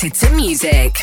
connected to music.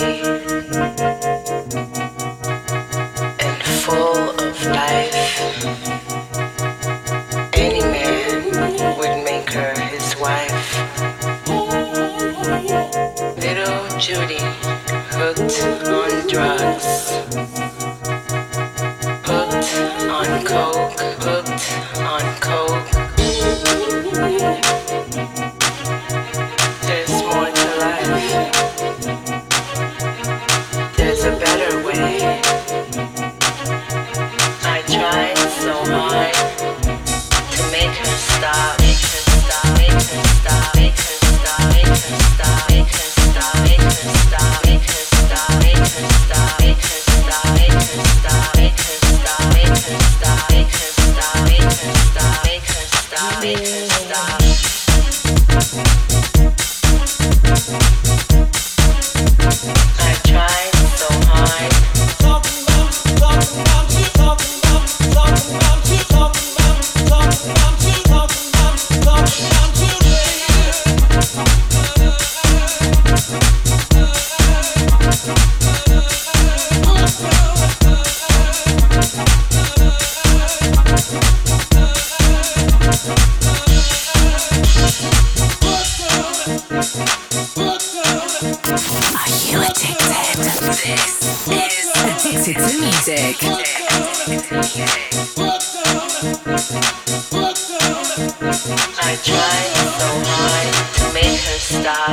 Stop.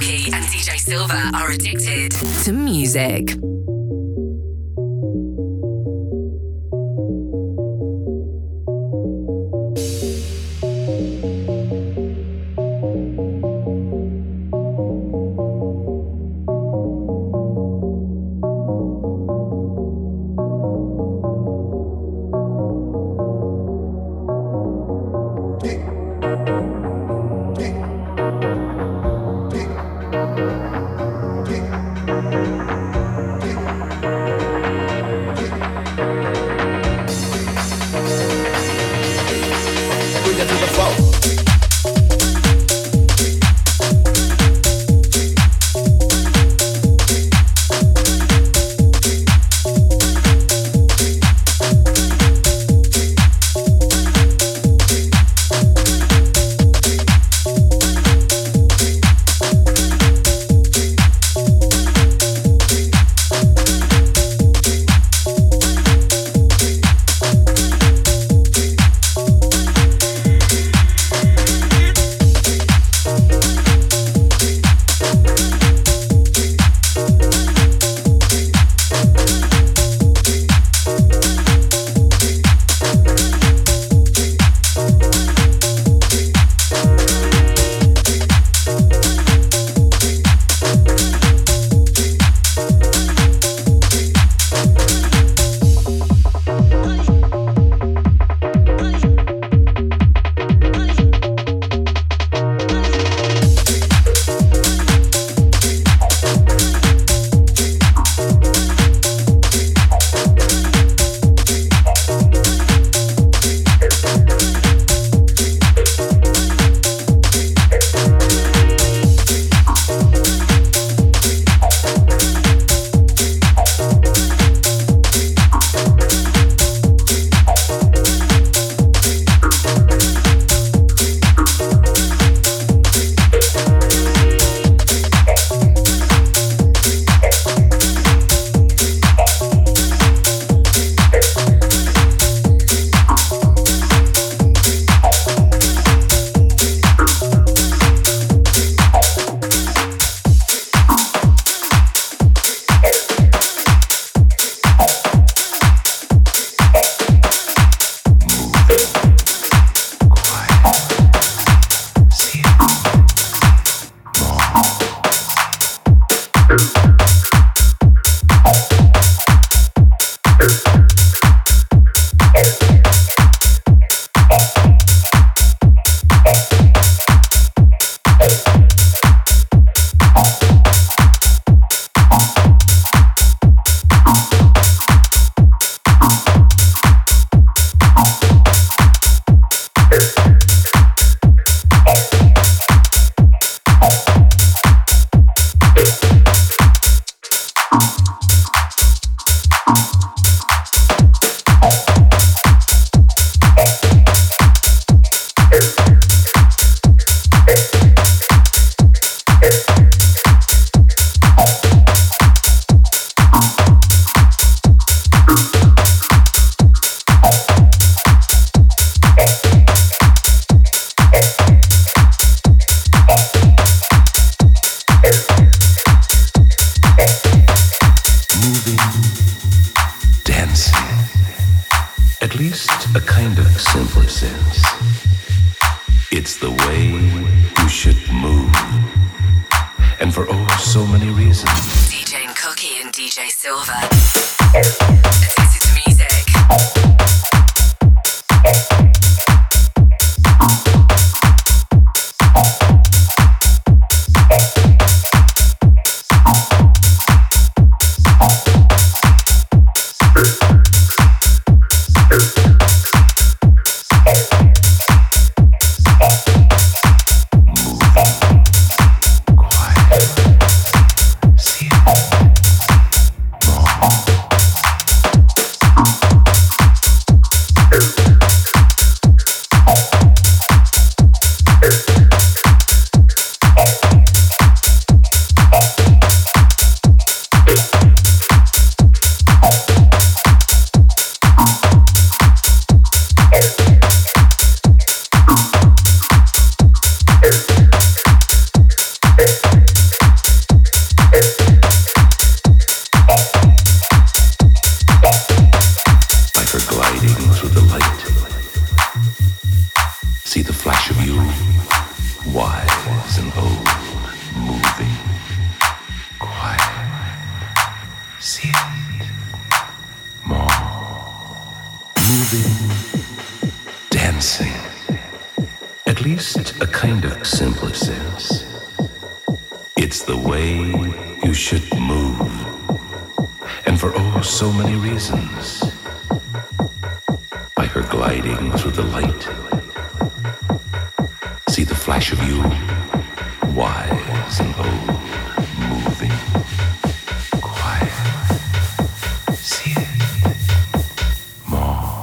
Jockey and DJ Silva are addicted to music. see the flash of you, wise and old, moving, quiet. See it more, moving, dancing, at least a kind of simpler sense. It's the way you should move, and for oh so many reasons. By her gliding through the light, see the flash of you, wise and old, moving, quiet. See it more.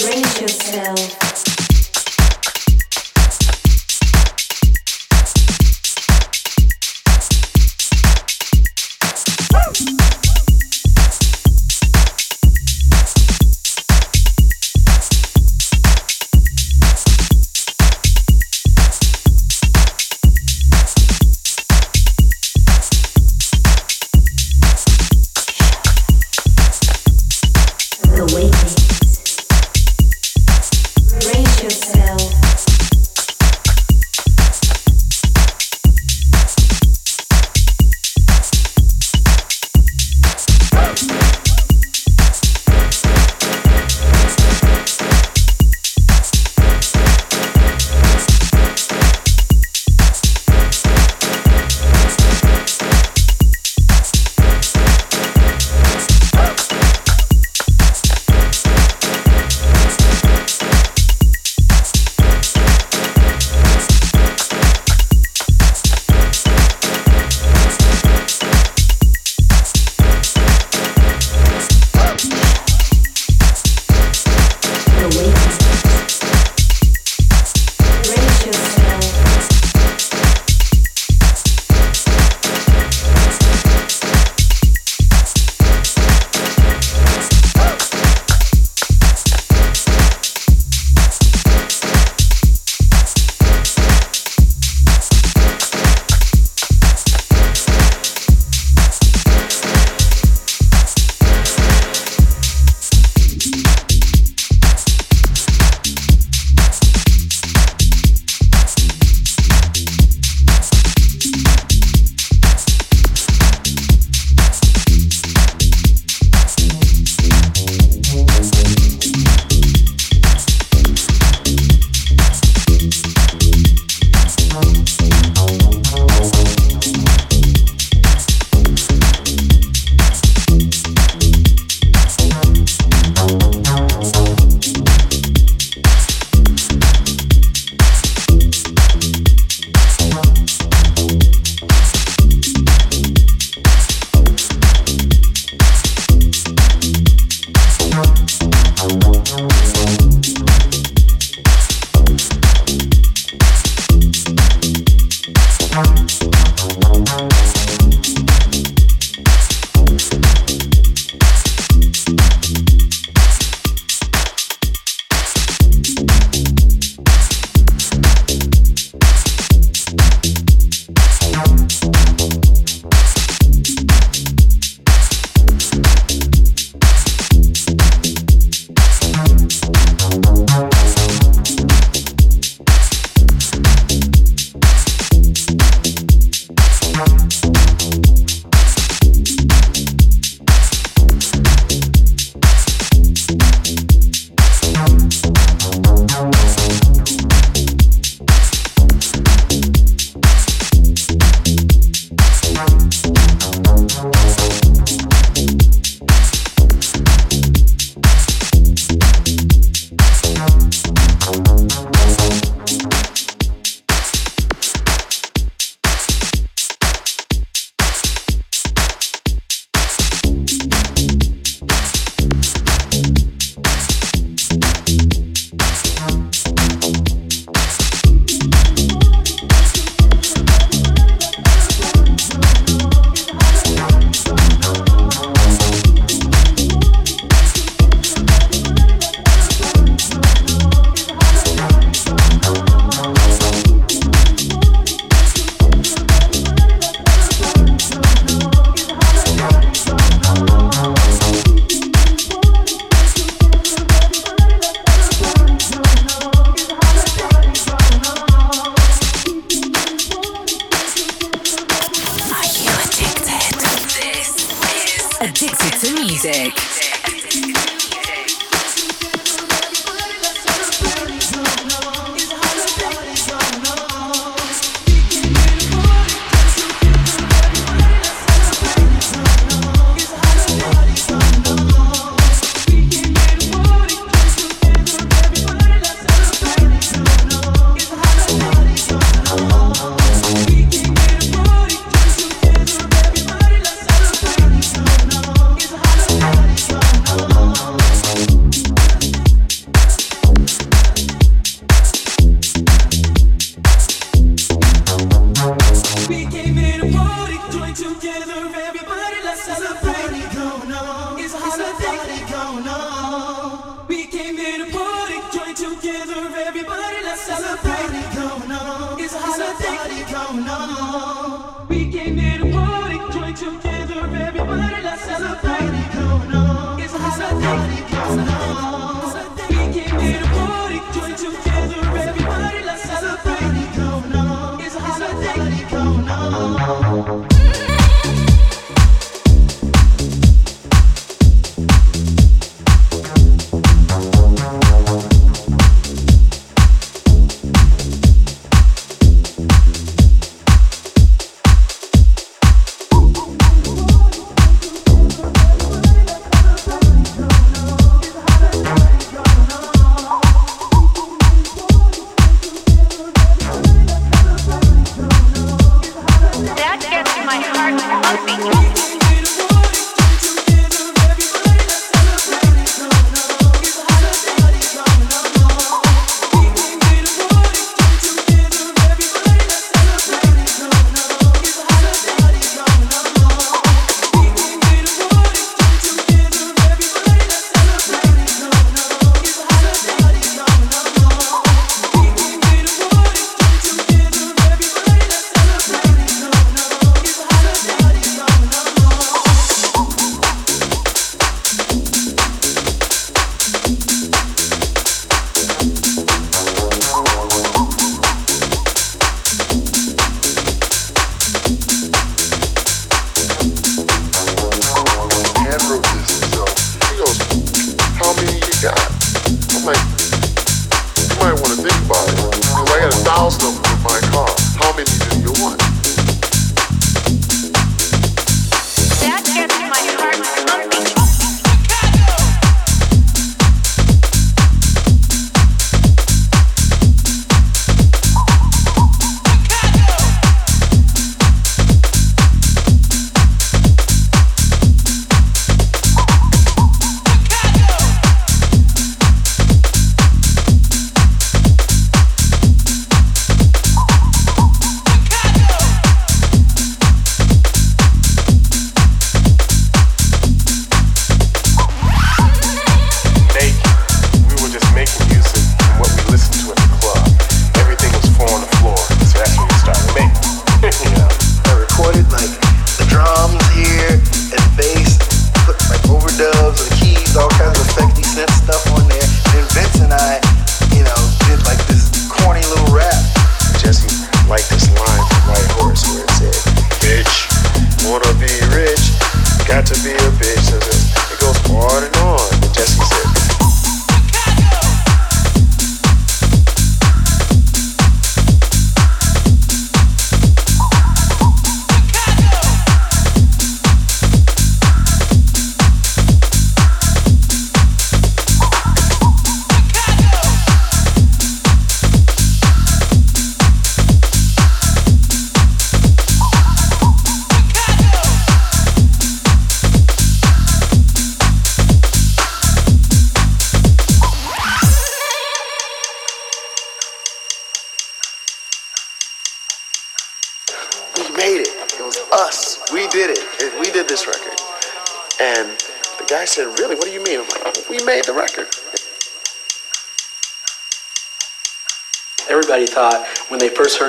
Raise yourself.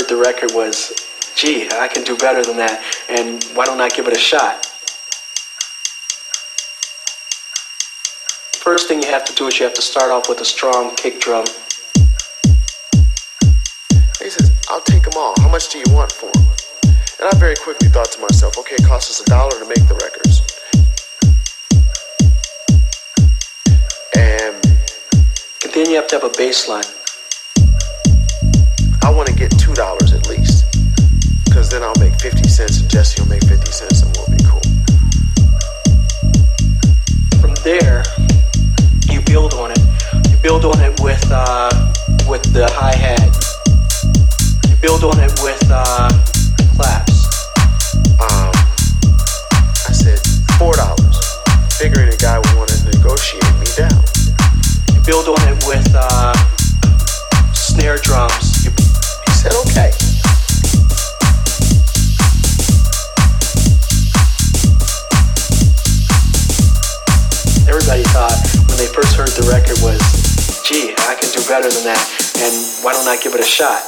The record was, gee, I can do better than that, and why don't I give it a shot? First thing you have to do is you have to start off with a strong kick drum. He says, I'll take them all. How much do you want for them? And I very quickly thought to myself, okay, it costs us $1 to make the records. And then you have to have a bass line. I want to get $2 at least, because then I'll make 50 cents and Jesse will make 50 cents and we'll be cool. From there, you build on it. You build on it with the hi-hat. You build on it with claps. I said $4, figuring a guy would want to negotiate me down. You build on it with snare drums. He said, okay. Everybody thought when they first heard the record was, gee, I can do better than that, and why don't I give it a shot?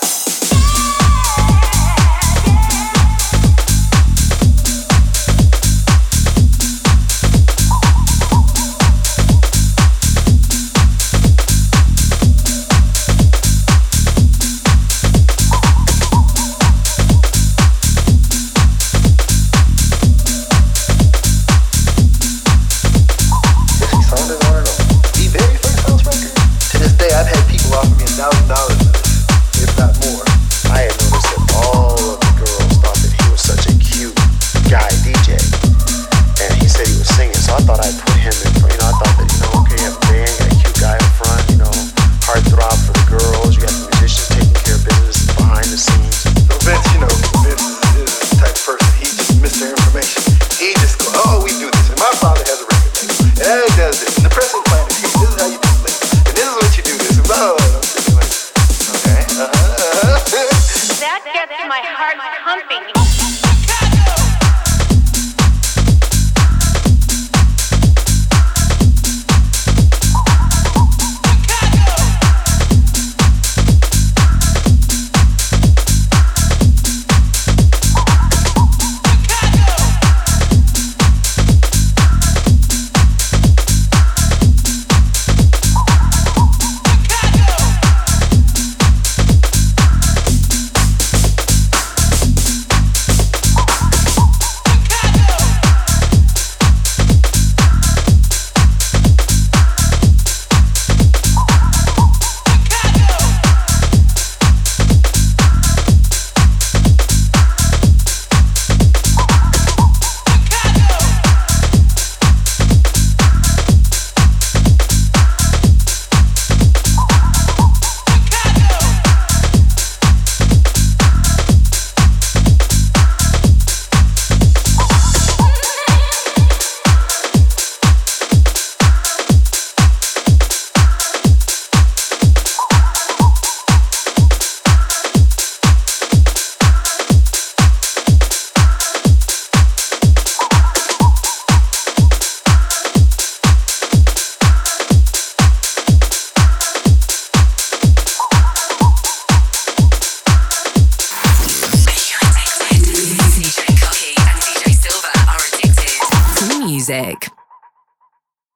music.